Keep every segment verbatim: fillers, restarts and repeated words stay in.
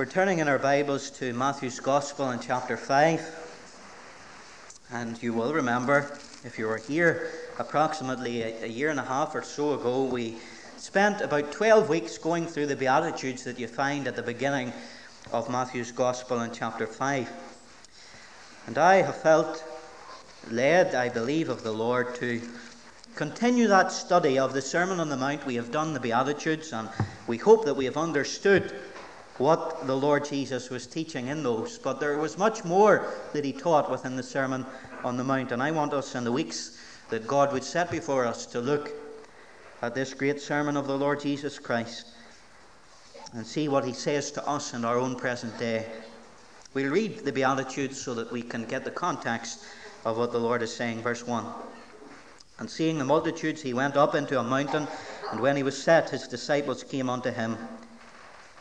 We're turning in our Bibles to Matthew's Gospel in chapter five. And you will remember, if you were here approximately a, a year and a half or so ago, we spent about twelve weeks going through the Beatitudes that you find at the beginning of Matthew's Gospel in chapter five. And I have felt led, I believe, of the Lord to continue that study of the Sermon on the Mount. We have done the Beatitudes, and we hope that we have understood what the Lord Jesus was teaching in those. But there was much more that he taught within the Sermon on the Mount. And I want us in the weeks that God would set before us to look at this great sermon of the Lord Jesus Christ and see what he says to us in our own present day. We'll read the Beatitudes so that we can get the context of what the Lord is saying. Verse one. "And seeing the multitudes, he went up into a mountain, and when he was set, his disciples came unto him.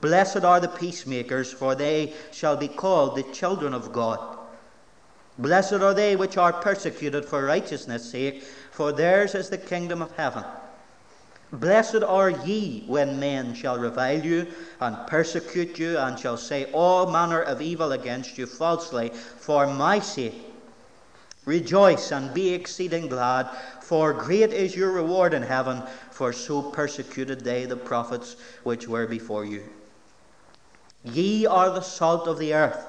Blessed are the peacemakers, for they shall be called the children of God. Blessed are they which are persecuted for righteousness' sake, for theirs is the kingdom of heaven. Blessed are ye when men shall revile you, and persecute you, and shall say all manner of evil against you falsely, for my sake. Rejoice and be exceeding glad, for great is your reward in heaven, for so persecuted they the prophets which were before you. Ye are the salt of the earth.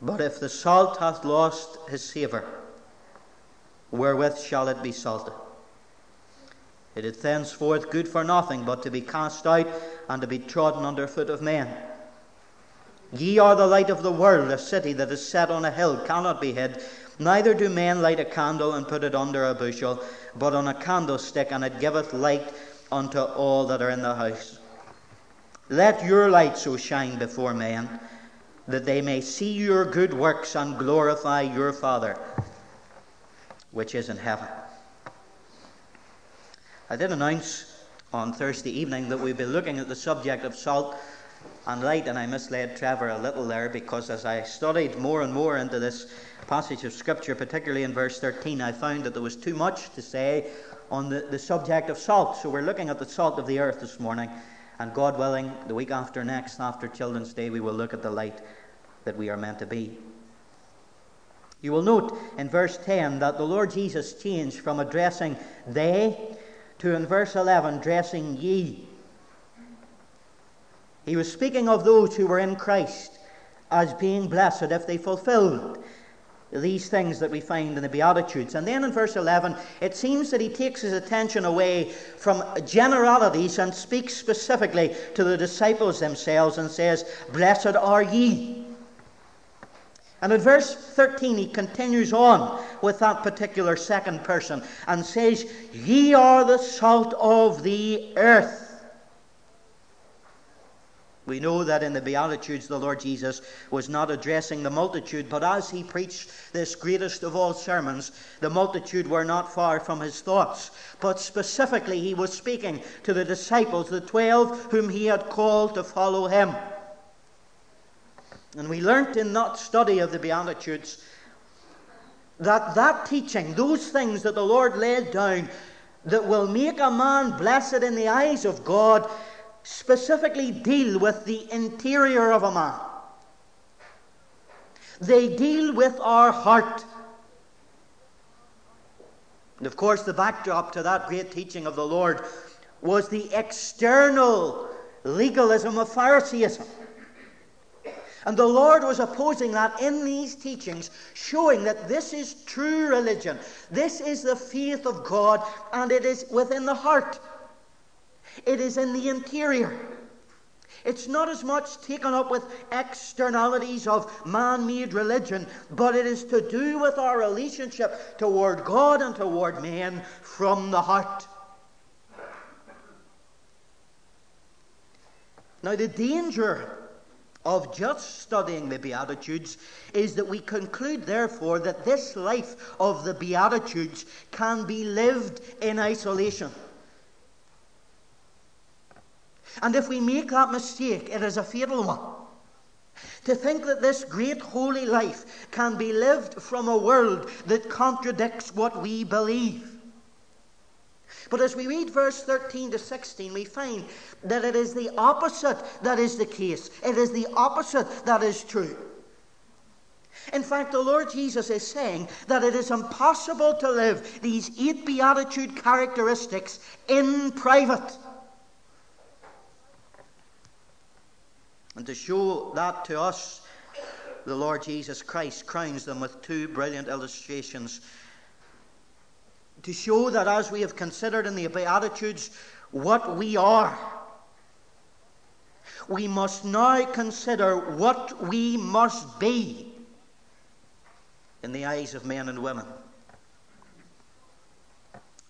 But if the salt hath lost his savour, wherewith shall it be salted? It is thenceforth good for nothing but to be cast out and to be trodden under foot of men. Ye are the light of the world. A city that is set on a hill cannot be hid. Neither do men light a candle and put it under a bushel, but on a candlestick, and it giveth light unto all that are in the house. Let your light so shine before men, that they may see your good works and glorify your Father, which is in heaven." I did announce on Thursday evening that we'd be looking at the subject of salt and light, and I misled Trevor a little there, because as I studied more and more into this passage of Scripture, particularly in verse thirteen, I found that there was too much to say on the, the subject of salt. So we're looking at the salt of the earth this morning, and God willing, the week after next, after Children's Day, we will look at the light that we are meant to be. You will note in verse ten that the Lord Jesus changed from addressing they to, in verse eleven, addressing ye. He was speaking of those who were in Christ as being blessed if they fulfilled these things that we find in the Beatitudes. And then in verse eleven, it seems that he takes his attention away from generalities and speaks specifically to the disciples themselves and says, Blessed are ye. And in verse thirteen, he continues on with that particular second person and says, Ye are the salt of the earth. We know that in the Beatitudes the Lord Jesus was not addressing the multitude, but as he preached this greatest of all sermons, the multitude were not far from his thoughts. But specifically he was speaking to the disciples, the twelve whom he had called to follow him. And we learnt in that study of the Beatitudes that that teaching, those things that the Lord laid down that will make a man blessed in the eyes of God, specifically deal with the interior of a man. They deal with our heart. And of course, the backdrop to that great teaching of the Lord was the external legalism of Phariseeism. And the Lord was opposing that in these teachings, showing that this is true religion. This is the faith of God, and it is within the heart. It is in the interior. It's not as much taken up with externalities of man-made religion, but it is to do with our relationship toward God and toward man from the heart. Now, the danger of just studying the Beatitudes is that we conclude, therefore, that this life of the Beatitudes can be lived in isolation. And if we make that mistake, it is a fatal one. To think that this great holy life can be lived from a world that contradicts what we believe. But as we read verse thirteen to sixteen, we find that it is the opposite that is the case. It is the opposite that is true. In fact, the Lord Jesus is saying that it is impossible to live these eight beatitude characteristics in private. And to show that to us, the Lord Jesus Christ crowns them with two brilliant illustrations. To show that as we have considered in the Beatitudes what we are, we must now consider what we must be in the eyes of men and women.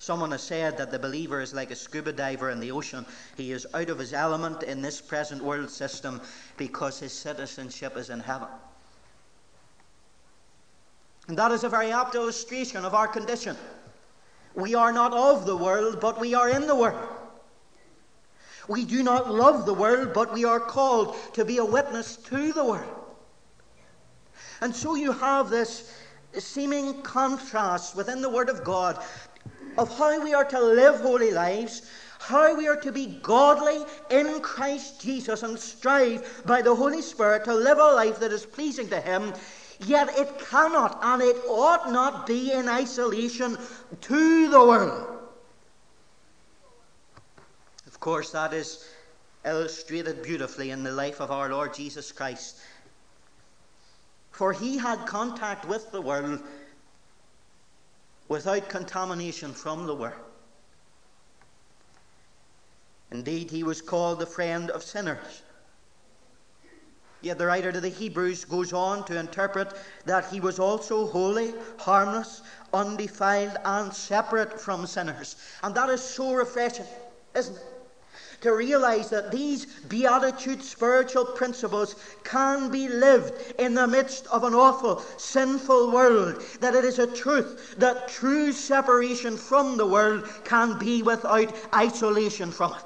Someone has said that the believer is like a scuba diver in the ocean. He is out of his element in this present world system because his citizenship is in heaven. And that is a very apt illustration of our condition. We are not of the world, but we are in the world. We do not love the world, but we are called to be a witness to the world. And so you have this seeming contrast within the Word of God of how we are to live holy lives, how we are to be godly in Christ Jesus and strive by the Holy Spirit to live a life that is pleasing to Him, yet it cannot and it ought not be in isolation to the world. Of course, that is illustrated beautifully in the life of our Lord Jesus Christ. For He had contact with the world without contamination from the world. Indeed, He was called the friend of sinners. Yet the writer to the Hebrews goes on to interpret that He was also holy, harmless, undefiled, and separate from sinners. And that is so refreshing, isn't it? To realize that these beatitude spiritual principles can be lived in the midst of an awful, sinful world. That it is a truth that true separation from the world can be without isolation from it.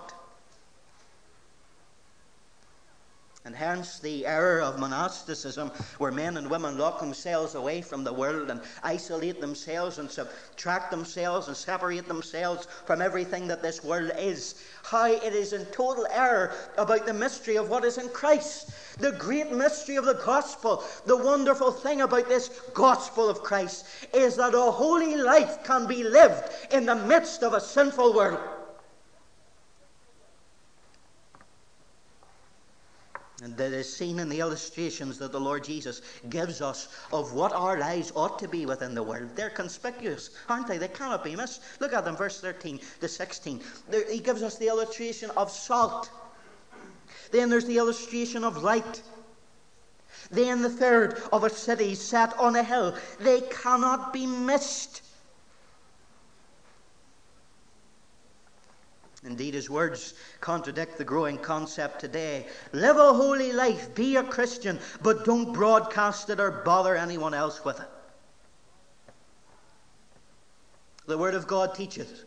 And hence the error of monasticism, where men and women lock themselves away from the world and isolate themselves and subtract themselves and separate themselves from everything that this world is. How it is in total error about the mystery of what is in Christ, the great mystery of the gospel. The wonderful thing about this gospel of Christ is that a holy life can be lived in the midst of a sinful world. And that is seen in the illustrations that the Lord Jesus gives us of what our lives ought to be within the world. They're conspicuous, aren't they? They cannot be missed. Look at them, verse thirteen to sixteen. There, he gives us the illustration of salt. Then there's the illustration of light. Then the third of a city set on a hill. They cannot be missed. Indeed, His words contradict the growing concept today. Live a holy life, be a Christian, but don't broadcast it or bother anyone else with it. The Word of God teaches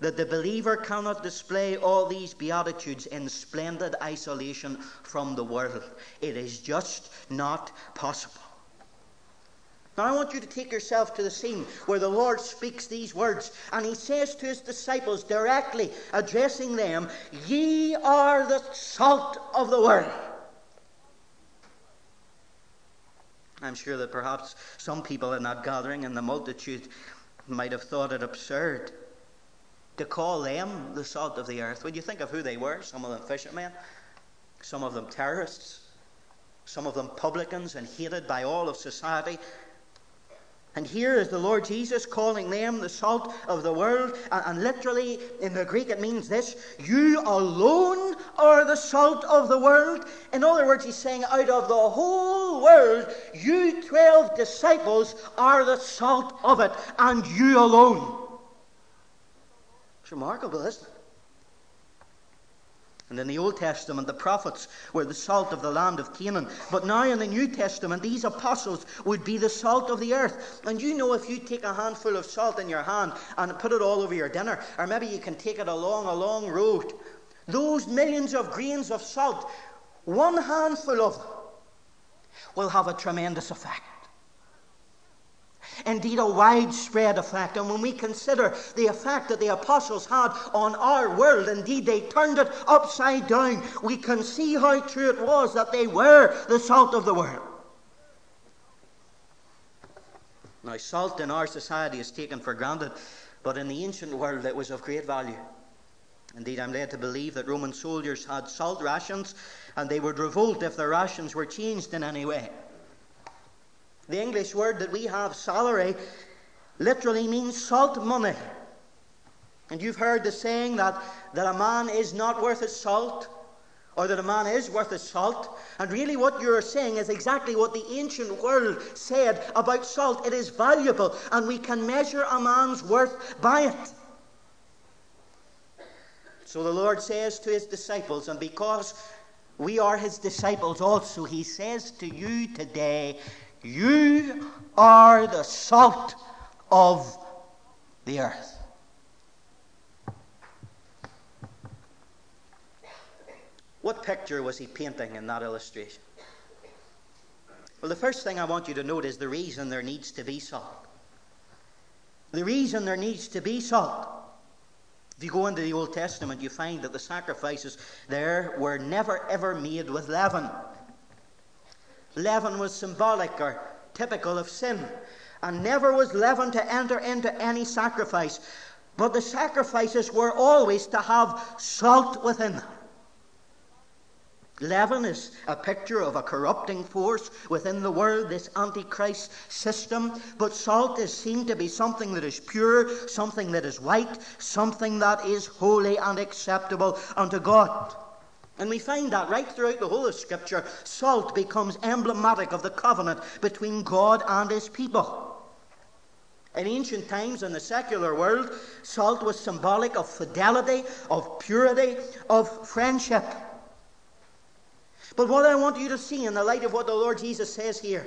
that the believer cannot display all these beatitudes in splendid isolation from the world. It is just not possible. Now I want you to take yourself to the scene where the Lord speaks these words, and He says to His disciples, directly addressing them, "Ye are the salt of the world." I'm sure that perhaps some people in that gathering and the multitude might have thought it absurd to call them the salt of the earth. When you think of who they were, some of them fishermen, some of them terrorists, some of them publicans and hated by all of society. And here is the Lord Jesus calling them the salt of the world. And, and literally, in the Greek, it means this: you alone are the salt of the world. In other words, He's saying, out of the whole world, you twelve disciples are the salt of it, and you alone. It's remarkable, isn't it? And in the Old Testament, the prophets were the salt of the land of Canaan. But now in the New Testament, these apostles would be the salt of the earth. And you know, if you take a handful of salt in your hand and put it all over your dinner, or maybe you can take it along a long road, those millions of grains of salt, one handful of them, will have a tremendous effect. Indeed, a widespread effect. And when we consider the effect that the apostles had on our world, indeed they turned it upside down, we can see how true it was that they were the salt of the world. Now, salt in our society is taken for granted, but in the ancient world it was of great value. Indeed, I'm led to believe that Roman soldiers had salt rations, and they would revolt if their rations were changed in any way. The English word that we have, salary, literally means salt money. And you've heard the saying that, that a man is not worth his salt, or that a man is worth his salt. And really what you're saying is exactly what the ancient world said about salt. It is valuable, and we can measure a man's worth by it. So the Lord says to his disciples, and because we are his disciples also, he says to you today, you are the salt of the earth. What picture was he painting in that illustration? Well, the first thing I want you to note is the reason there needs to be salt. The reason there needs to be salt. If you go into the Old Testament, you find that the sacrifices there were never ever made with leaven. Leaven was symbolic or typical of sin, and never was leaven to enter into any sacrifice. But the sacrifices were always to have salt within them. Leaven is a picture of a corrupting force within the world, this antichrist system. But salt is seen to be something that is pure, something that is white, something that is holy and acceptable unto God. And we find that right throughout the whole of Scripture, salt becomes emblematic of the covenant between God and his people. In ancient times, in the secular world, salt was symbolic of fidelity, of purity, of friendship. But what I want you to see in the light of what the Lord Jesus says here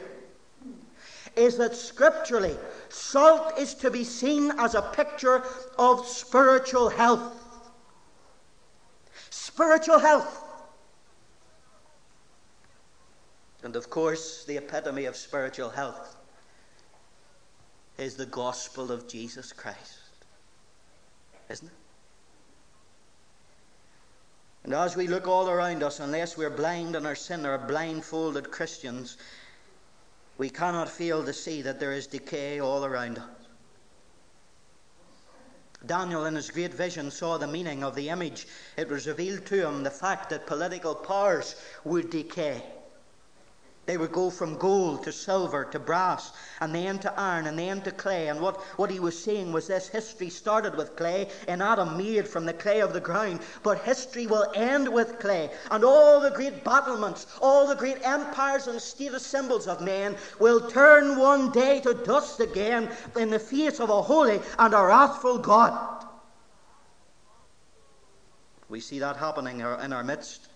is that scripturally, salt is to be seen as a picture of spiritual health. Spiritual health. And of course, the epitome of spiritual health is the gospel of Jesus Christ, isn't it? And as we look all around us, unless we're blind in our sin or blindfolded Christians, we cannot fail to see that there is decay all around us. Daniel, in his great vision, saw the meaning of the image. It was revealed to him the fact that political powers would decay. They would go from gold to silver to brass, and then to iron, and then to clay. And what, what he was saying was this: history started with clay, and Adam made from the clay of the ground, but history will end with clay. And all the great battlements, all the great empires and status symbols of men will turn one day to dust again in the face of a holy and a wrathful God. We see that happening in our midst.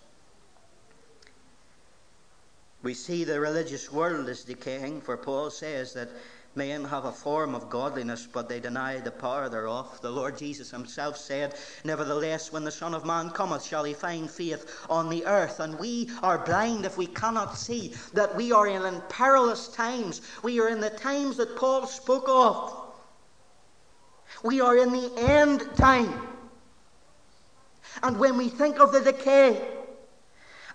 We see the religious world is decaying, for Paul says that men have a form of godliness, but they deny the power thereof. The Lord Jesus himself said, nevertheless, when the Son of Man cometh, shall he find faith on the earth? And we are blind if we cannot see that we are in perilous times. We are in the times that Paul spoke of. We are in the end time. And when we think of the decay,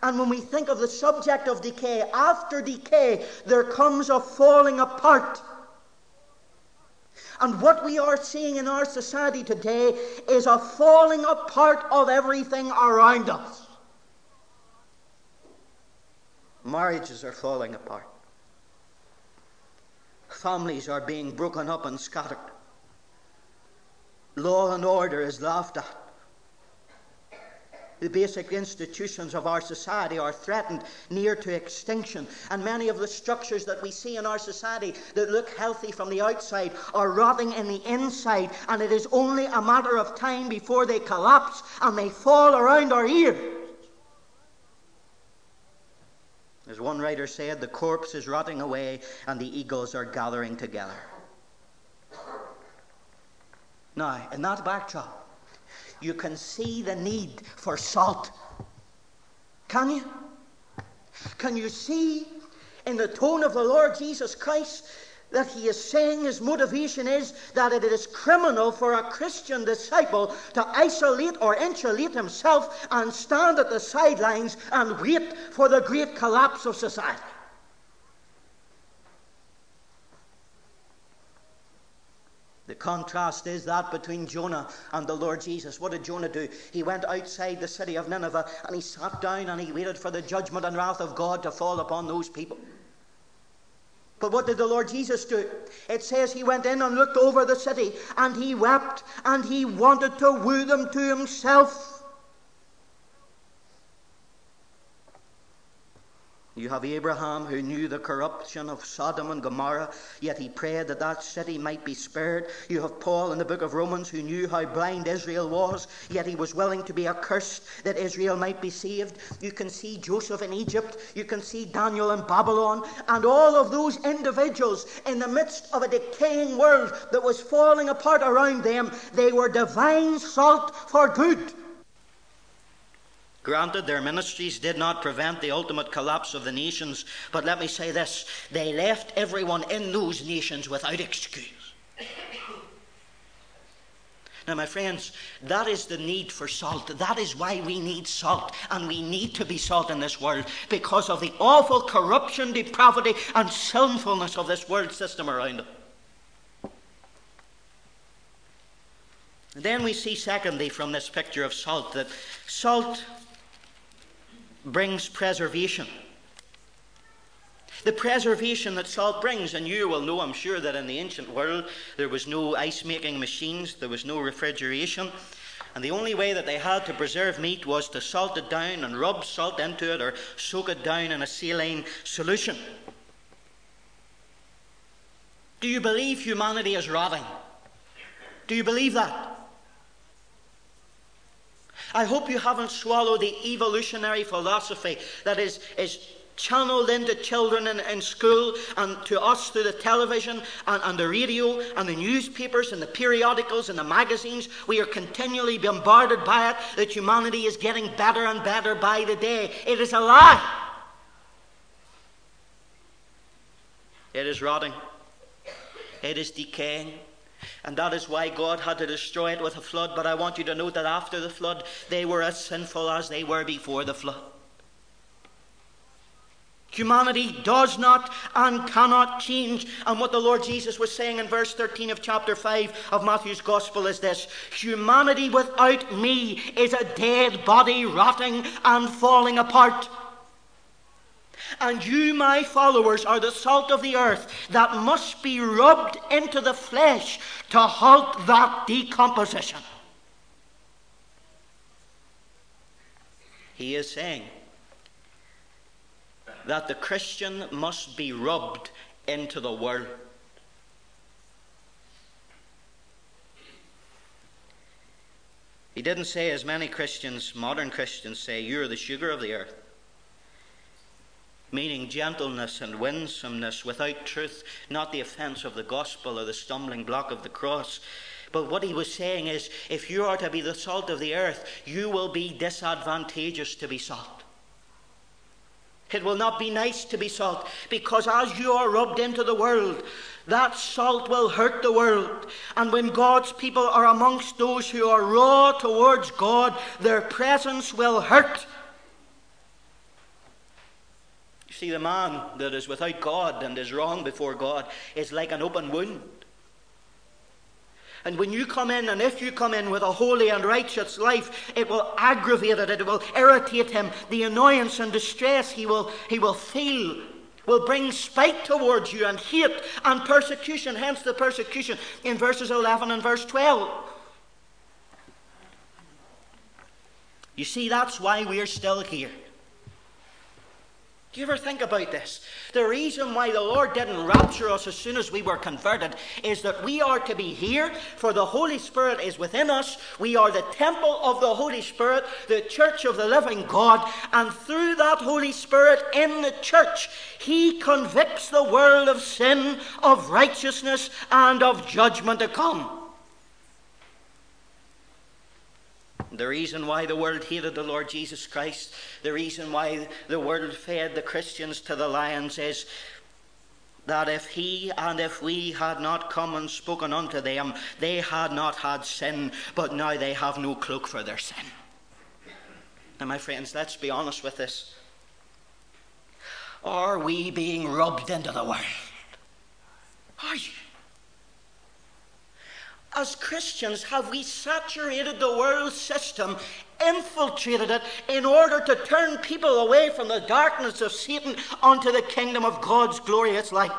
and when we think of the subject of decay, after decay, there comes a falling apart. And what we are seeing in our society today is a falling apart of everything around us. Marriages are falling apart. Families are being broken up and scattered. Law and order is laughed at. The basic institutions of our society are threatened near to extinction. And many of the structures that we see in our society that look healthy from the outside are rotting in the inside. And it is only a matter of time before they collapse and they fall around our ears. As one writer said, the corpse is rotting away and the eagles are gathering together. Now, in that backdrop, you can see the need for salt. Can you? Can you see in the tone of the Lord Jesus Christ that he is saying his motivation is that it is criminal for a Christian disciple to isolate or insulate himself and stand at the sidelines and wait for the great collapse of society? The contrast is that between Jonah and the Lord Jesus. What did Jonah do? He went outside the city of Nineveh and he sat down and he waited for the judgment and wrath of God to fall upon those people. But what did the Lord Jesus do? It says he went in and looked over the city and he wept and he wanted to woo them to himself. You have Abraham who knew the corruption of Sodom and Gomorrah, yet he prayed that that city might be spared. You have Paul in the book of Romans who knew how blind Israel was, yet he was willing to be accursed that Israel might be saved. You can see Joseph in Egypt. You can see Daniel in Babylon. And all of those individuals in the midst of a decaying world that was falling apart around them, they were divine salt for good. Granted, their ministries did not prevent the ultimate collapse of the nations, but let me say this, they left everyone in those nations without excuse. Now, my friends, that is the need for salt. That is why we need salt, and we need to be salt in this world, because of the awful corruption, depravity, and sinfulness of this world system around us. Then we see, secondly, from this picture of salt, that salt brings preservation. The preservation that salt brings, and you will know, I'm sure, that in the ancient world there was no ice-making machines, there was no refrigeration, and the only way that they had to preserve meat was to salt it down and rub salt into it or soak it down in a saline solution. Do you believe humanity is rotting? Do you believe that? I hope you haven't swallowed the evolutionary philosophy that is, is channeled into children in, in school and to us through the television and, and the radio and the newspapers and the periodicals and the magazines. We are continually bombarded by it, that humanity is getting better and better by the day. It is a lie. It is rotting. It is decaying. And that is why God had to destroy it with a flood. But I want you to know that after the flood, they were as sinful as they were before the flood. Humanity does not and cannot change. And what the Lord Jesus was saying in verse thirteen of chapter five of Matthew's Gospel is this: humanity without me is a dead body rotting and falling apart. And you, my followers, are the salt of the earth that must be rubbed into the flesh to halt that decomposition. He is saying that the Christian must be rubbed into the world. He didn't say, as many Christians, modern Christians say, you're the sugar of the earth, meaning gentleness and winsomeness without truth, not the offence of the gospel or the stumbling block of the cross. But what he was saying is, if you are to be the salt of the earth, you will be disadvantageous to be salt. It will not be nice to be salt, because as you are rubbed into the world, that salt will hurt the world. And when God's people are amongst those who are raw towards God, their presence will hurt. See, the man that is without God and is wrong before God is like an open wound. And when you come in, and if you come in with a holy and righteous life, it will aggravate it, it will irritate him. The annoyance and distress he will, he will feel will bring spite towards you and hate and persecution, hence the persecution in verses eleven and verse twelve. You see, that's why we are still here. Do you ever think about this? The reason why the Lord didn't rapture us as soon as we were converted is that we are to be here, for the Holy Spirit is within us. We are the temple of the Holy Spirit, the church of the living God, and through that Holy Spirit in the church, he convicts the world of sin, of righteousness, and of judgment to come. The reason why the world hated the Lord Jesus Christ, the reason why the world fed the Christians to the lions, is that if he and if we had not come and spoken unto them, they had not had sin, but now they have no cloak for their sin. Now, my friends, let's be honest with this. Are we being rubbed into the world? Are you? As Christians, have we saturated the world system, infiltrated it, in order to turn people away from the darkness of Satan onto the kingdom of God's glorious light?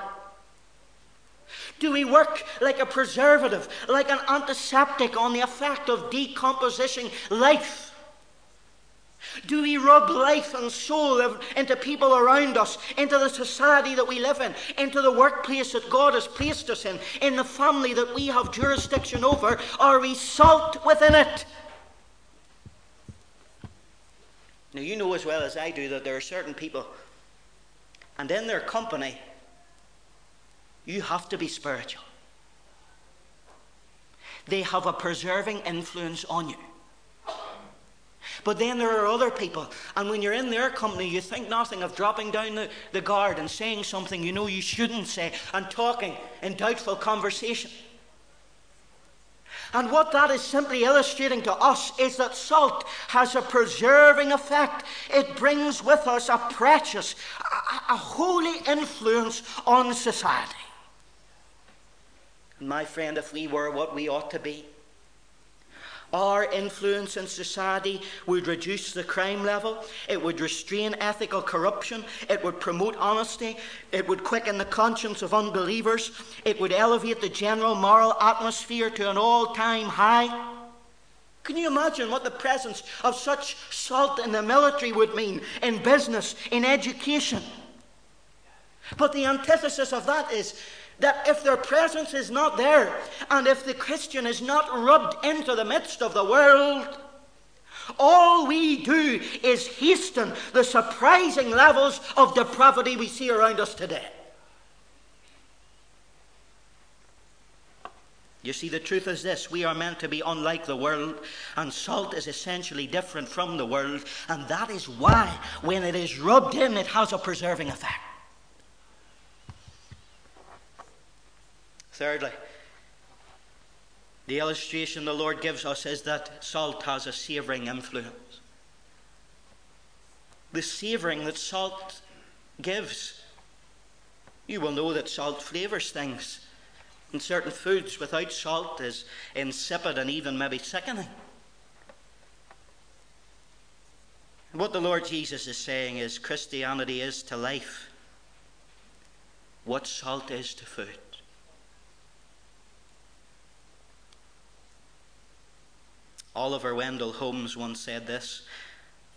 Do we work like a preservative, like an antiseptic on the effect of decomposing life? Do we rub life and soul into people around us, into the society that we live in, into the workplace that God has placed us in, in the family that we have jurisdiction over? Are we salt within it? Now, you know as well as I do that there are certain people, and in their company, you have to be spiritual. They have a preserving influence on you. But then there are other people, and when you're in their company, you think nothing of dropping down the, the guard and saying something you know you shouldn't say and talking in doubtful conversation. And what that is simply illustrating to us is that salt has a preserving effect. It brings with us a precious, a, a holy influence on society. And my friend, if we were what we ought to be, our influence in society would reduce the crime level. It would restrain ethical corruption. It would promote honesty. It would quicken the conscience of unbelievers. It would elevate the general moral atmosphere to an all-time high. Can you imagine what the presence of such salt in the military would mean, in business, in education? But the antithesis of that is that if their presence is not there, and if the Christian is not rubbed into the midst of the world, all we do is hasten the surprising levels of depravity we see around us today. You see, the truth is this: we are meant to be unlike the world, and salt is essentially different from the world, and that is why when it is rubbed in, it has a preserving effect. Thirdly, the illustration the Lord gives us is that salt has a savouring influence. The savouring that salt gives. You will know that salt flavours things. And certain foods without salt is insipid and even maybe sickening. What the Lord Jesus is saying is Christianity is to life what salt is to food. Oliver Wendell Holmes once said this: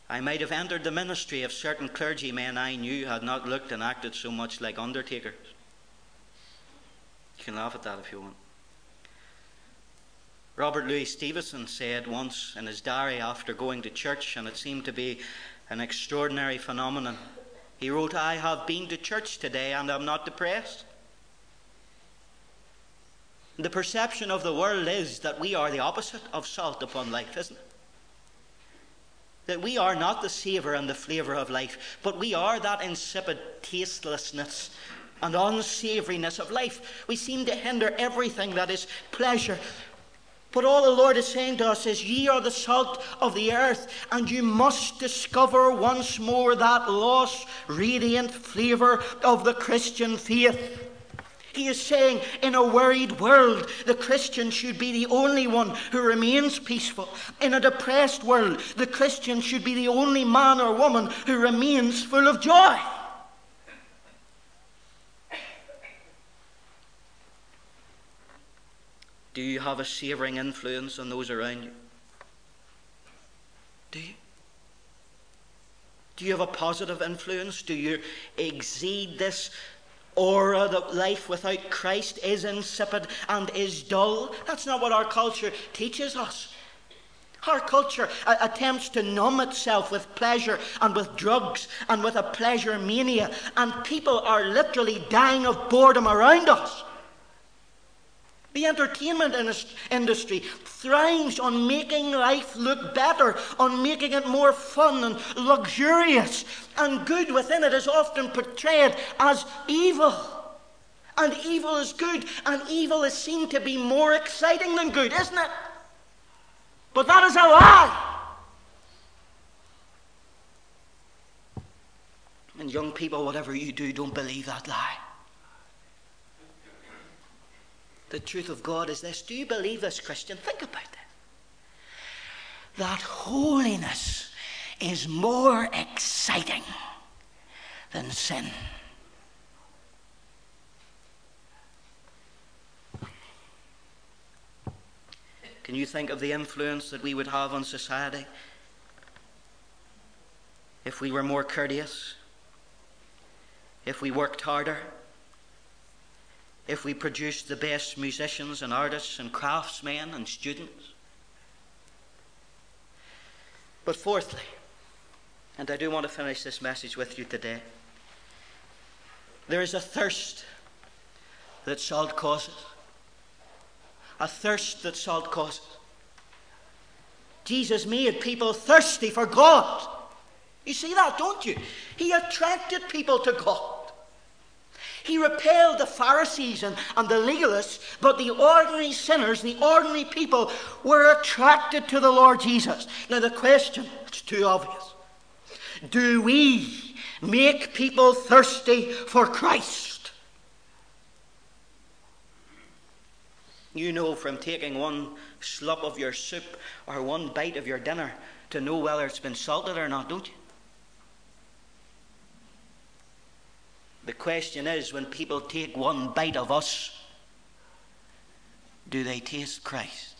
"I might have entered the ministry if certain clergymen I knew had not looked and acted so much like undertakers." You can laugh at that if you want. Robert Louis Stevenson said once in his diary after going to church, and it seemed to be an extraordinary phenomenon, he wrote, "I have been to church today and I'm not depressed." The perception of the world is that we are the opposite of salt upon life, isn't it? That we are not the savour and the flavour of life, but we are that insipid tastelessness and unsavouriness of life. We seem to hinder everything that is pleasure. But all the Lord is saying to us is, ye are the salt of the earth, and you must discover once more that lost, radiant flavour of the Christian faith. He is saying, in a worried world, the Christian should be the only one who remains peaceful. In a depressed world, the Christian should be the only man or woman who remains full of joy. Do you have a savouring influence on those around you? Do you? Do you have a positive influence? Do you exceed this aura that life without Christ is insipid and is dull? That's not what our culture teaches us. Our culture uh, attempts to numb itself with pleasure and with drugs and with a pleasure mania, and people are literally dying of boredom around us. The entertainment industry thrives on making life look better, on making it more fun and luxurious, and good within it is often portrayed as evil. And evil is good, and evil is seen to be more exciting than good, isn't it? But that is a lie. And young people, whatever you do, don't believe that lie. The truth of God is this. Do you believe this, Christian? Think about it. That holiness is more exciting than sin. Can you think of the influence that we would have on society if we were more courteous, if we worked harder, if we produced the best musicians and artists and craftsmen and students? But fourthly, and I do want to finish this message with you today, there is a thirst that salt causes. A thirst that salt causes. Jesus made people thirsty for God. You see that, don't you? He attracted people to God. He repelled the Pharisees and, and the legalists, but the ordinary sinners, the ordinary people, were attracted to the Lord Jesus. Now the question, it's too obvious. Do we make people thirsty for Christ? You know from taking one slop of your soup or one bite of your dinner to know whether it's been salted or not, don't you? The question is, when people take one bite of us, do they taste Christ?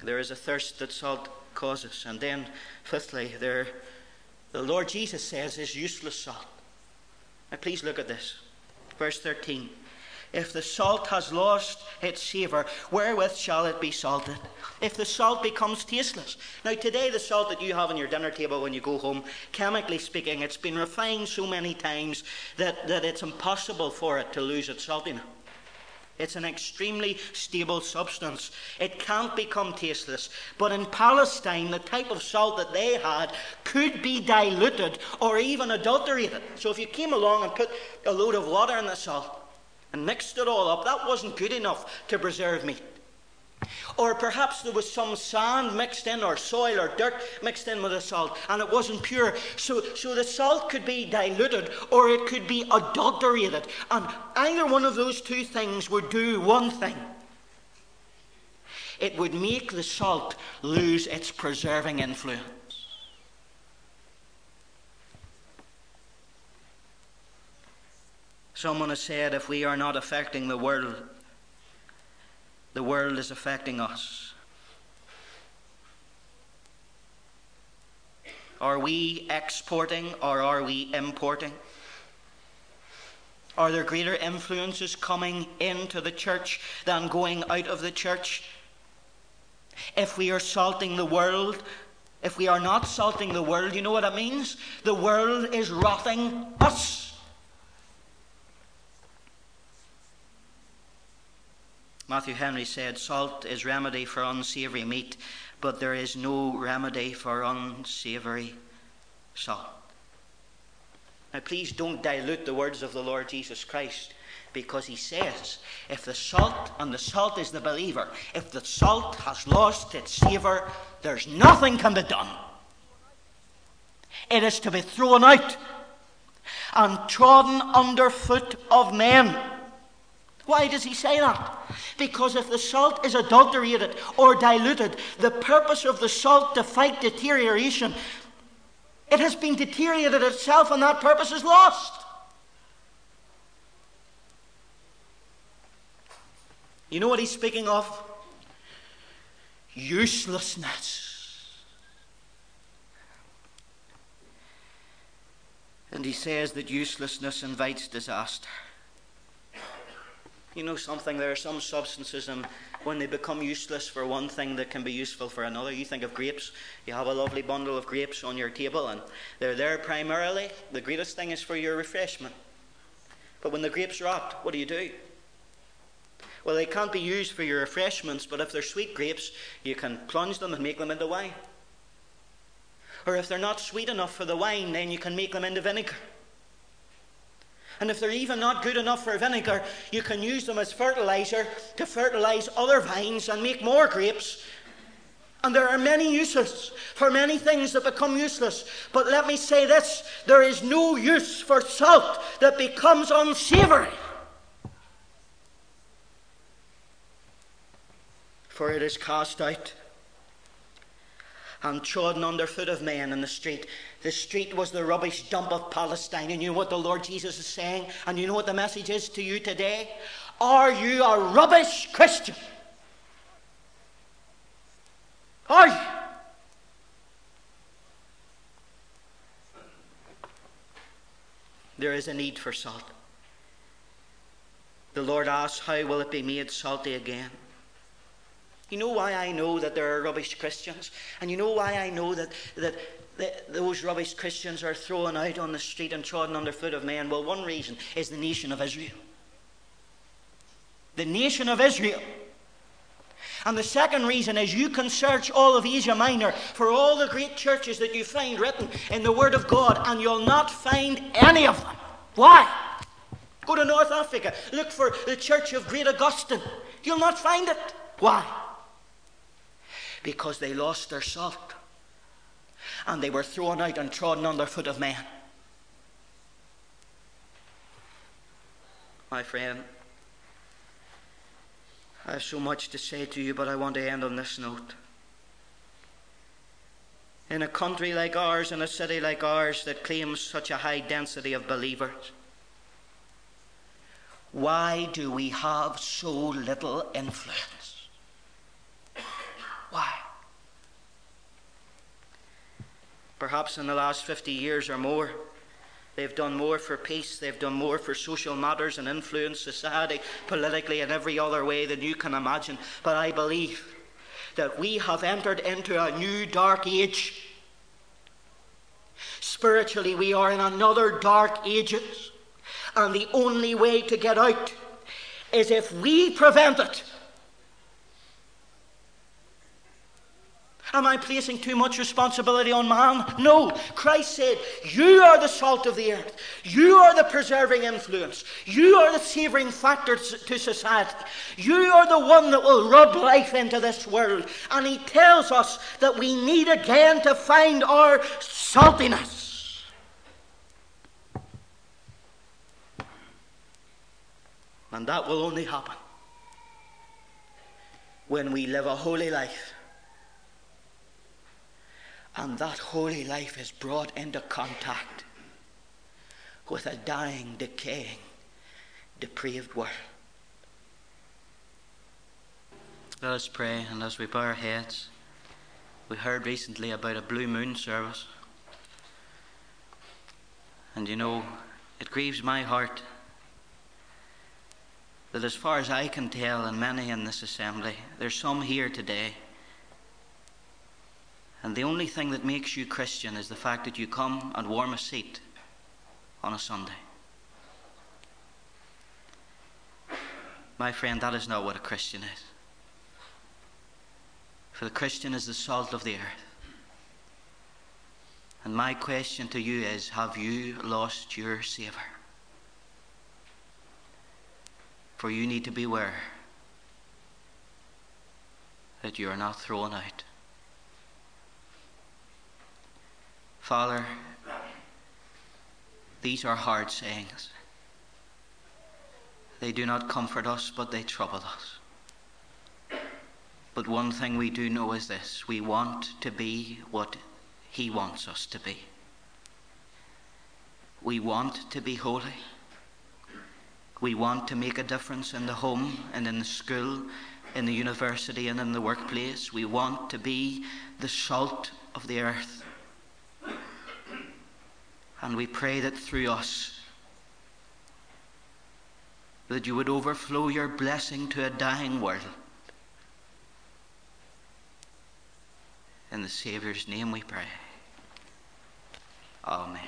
There is a thirst that salt causes. And then, fifthly, there, the Lord Jesus says is useless salt. Now please look at this. Verse thirteen, if the salt has lost its savour, wherewith shall it be salted? If the salt becomes tasteless. Now today the salt that you have on your dinner table when you go home, chemically speaking, it's been refined so many times that, that it's impossible for it to lose its saltiness. It's an extremely stable substance. It can't become tasteless. But in Palestine, the type of salt that they had could be diluted or even adulterated. So if you came along and put a load of water in the salt and mixed it all up, that wasn't good enough to preserve meat. Or perhaps there was some sand mixed in, or soil or dirt mixed in with the salt, and it wasn't pure. So, so the salt could be diluted, or it could be adulterated. And either one of those two things would do one thing. It would make the salt lose its preserving influence. Someone has said, if we are not affecting the world, the world is affecting us. Are we exporting or are we importing? Are there greater influences coming into the church than going out of the church? If we are salting the world, if we are not salting the world, you know what it means? The world is rotting us. Matthew Henry said, salt is remedy for unsavoury meat, but there is no remedy for unsavoury salt. Now please don't dilute the words of the Lord Jesus Christ, because he says, if the salt, and the salt is the believer, if the salt has lost its savour, there's nothing can be done. It is to be thrown out and trodden underfoot of men. Why does he say that? Because if the salt is adulterated or diluted, the purpose of the salt to fight deterioration, it has been deteriorated itself, and that purpose is lost. You know what he's speaking of? Uselessness. and he says that uselessness invites disaster. You know something, there are some substances, and when they become useless for one thing, they can be useful for another. You think of grapes. You have a lovely bundle of grapes on your table, and they're there primarily. The greatest thing is for your refreshment. But when the grapes rot, what do you do? Well, they can't be used for your refreshments, but if they're sweet grapes, you can plunge them and make them into wine. Or if they're not sweet enough for the wine, then you can make them into vinegar. And if they're even not good enough for vinegar, you can use them as fertilizer to fertilize other vines and make more grapes. And there are many uses for many things that become useless. But let me say this, there is no use for salt that becomes unsavoury. For it is cast out and trodden underfoot of men in the street. The street was the rubbish dump of Palestine. And you know what the Lord Jesus is saying? And you know what the message is to you today? Are you a rubbish Christian? Are you? There is a need for salt. The Lord asks, how will it be made salty again? You know why I know that there are rubbish Christians? And you know why I know that, that, that those rubbish Christians are thrown out on the street and trodden underfoot of men? Well, one reason is the nation of Israel. The nation of Israel. And the second reason is you can search all of Asia Minor for all the great churches that you find written in the Word of God, and you'll not find any of them. Why? Go to North Africa. Look for the Church of Great Augustine. You'll not find it. Why? Because they lost their salt and they were thrown out and trodden underfoot of men. My friend, I have so much to say to you, but I want to end on this note. In a country like ours, in a city like ours that claims such a high density of believers, why do we have so little influence? Why? Perhaps in the last fifty years or more, they've done more for peace, they've done more for social matters and influence society politically and every other way than you can imagine. But I believe that we have entered into a new dark age. Spiritually, we are in another dark ages. And the only way to get out is if we prevent it. Am I placing too much responsibility on man? No. Christ said, you are the salt of the earth. You are the preserving influence. You are the savouring factor to society. You are the one that will rub life into this world. And he tells us that we need again to find our saltiness. And that will only happen when we live a holy life. And that holy life is brought into contact with a dying, decaying, depraved world. Let us pray, and as we bow our heads, we heard recently about a blue moon service. And you know, it grieves my heart that as far as I can tell, and many in this assembly, there's some here today, and the only thing that makes you Christian is the fact that you come and warm a seat on a Sunday. My friend, that is not what a Christian is. For the Christian is the salt of the earth. And my question to you is, have you lost your savour? For you need to beware that you are not thrown out. Father, these are hard sayings. They do not comfort us, but they trouble us. But one thing we do know is this: we want to be what He wants us to be. We want to be holy. We want to make a difference in the home and in the school, in the university and in the workplace. We want to be the salt of the earth. And we pray that through us, that you would overflow your blessing to a dying world. In the Saviour's name we pray. Amen.